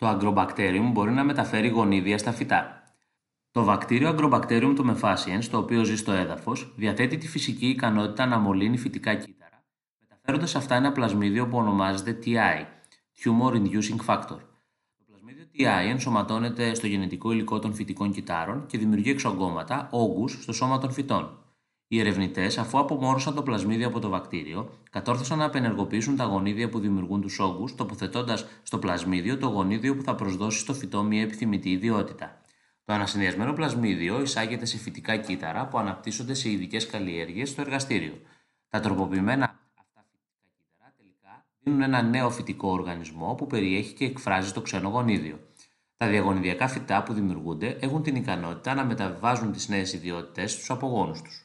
Το Agrobacterium μπορεί να μεταφέρει γονίδια στα φυτά. Το βακτήριο Agrobacterium tumefaciens, το οποίο ζει στο έδαφος, διαθέτει τη φυσική ικανότητα να μολύνει φυτικά κύτταρα, μεταφέροντας αυτά ένα πλασμίδιο που ονομάζεται Ti, Tumor Inducing Factor. Το πλασμίδιο Ti ενσωματώνεται στο γενετικό υλικό των φυτικών κυττάρων και δημιουργεί εξογκώματα, όγκους, στο σώμα των φυτών. Οι ερευνητές, αφού απομόνωσαν το πλασμίδιο από το βακτήριο, κατόρθωσαν να απενεργοποιήσουν τα γονίδια που δημιουργούν τους όγκους, τοποθετώντας στο πλασμίδιο το γονίδιο που θα προσδώσει στο φυτό μια επιθυμητή ιδιότητα. Το ανασυνδυασμένο πλασμίδιο εισάγεται σε φυτικά κύτταρα που αναπτύσσονται σε ειδικές καλλιέργειες στο εργαστήριο. Τα τροποποιημένα αυτά φυτικά κύτταρα τελικά δίνουν ένα νέο φυτικό οργανισμό που περιέχει και εκφράζει το ξένο γονίδιο. Τα διαγωνιδιακά φυτά που δημιουργούνται έχουν την ικανότητα να μεταβιβάζουν τις νέες ιδιότητες στους απογόνους τους.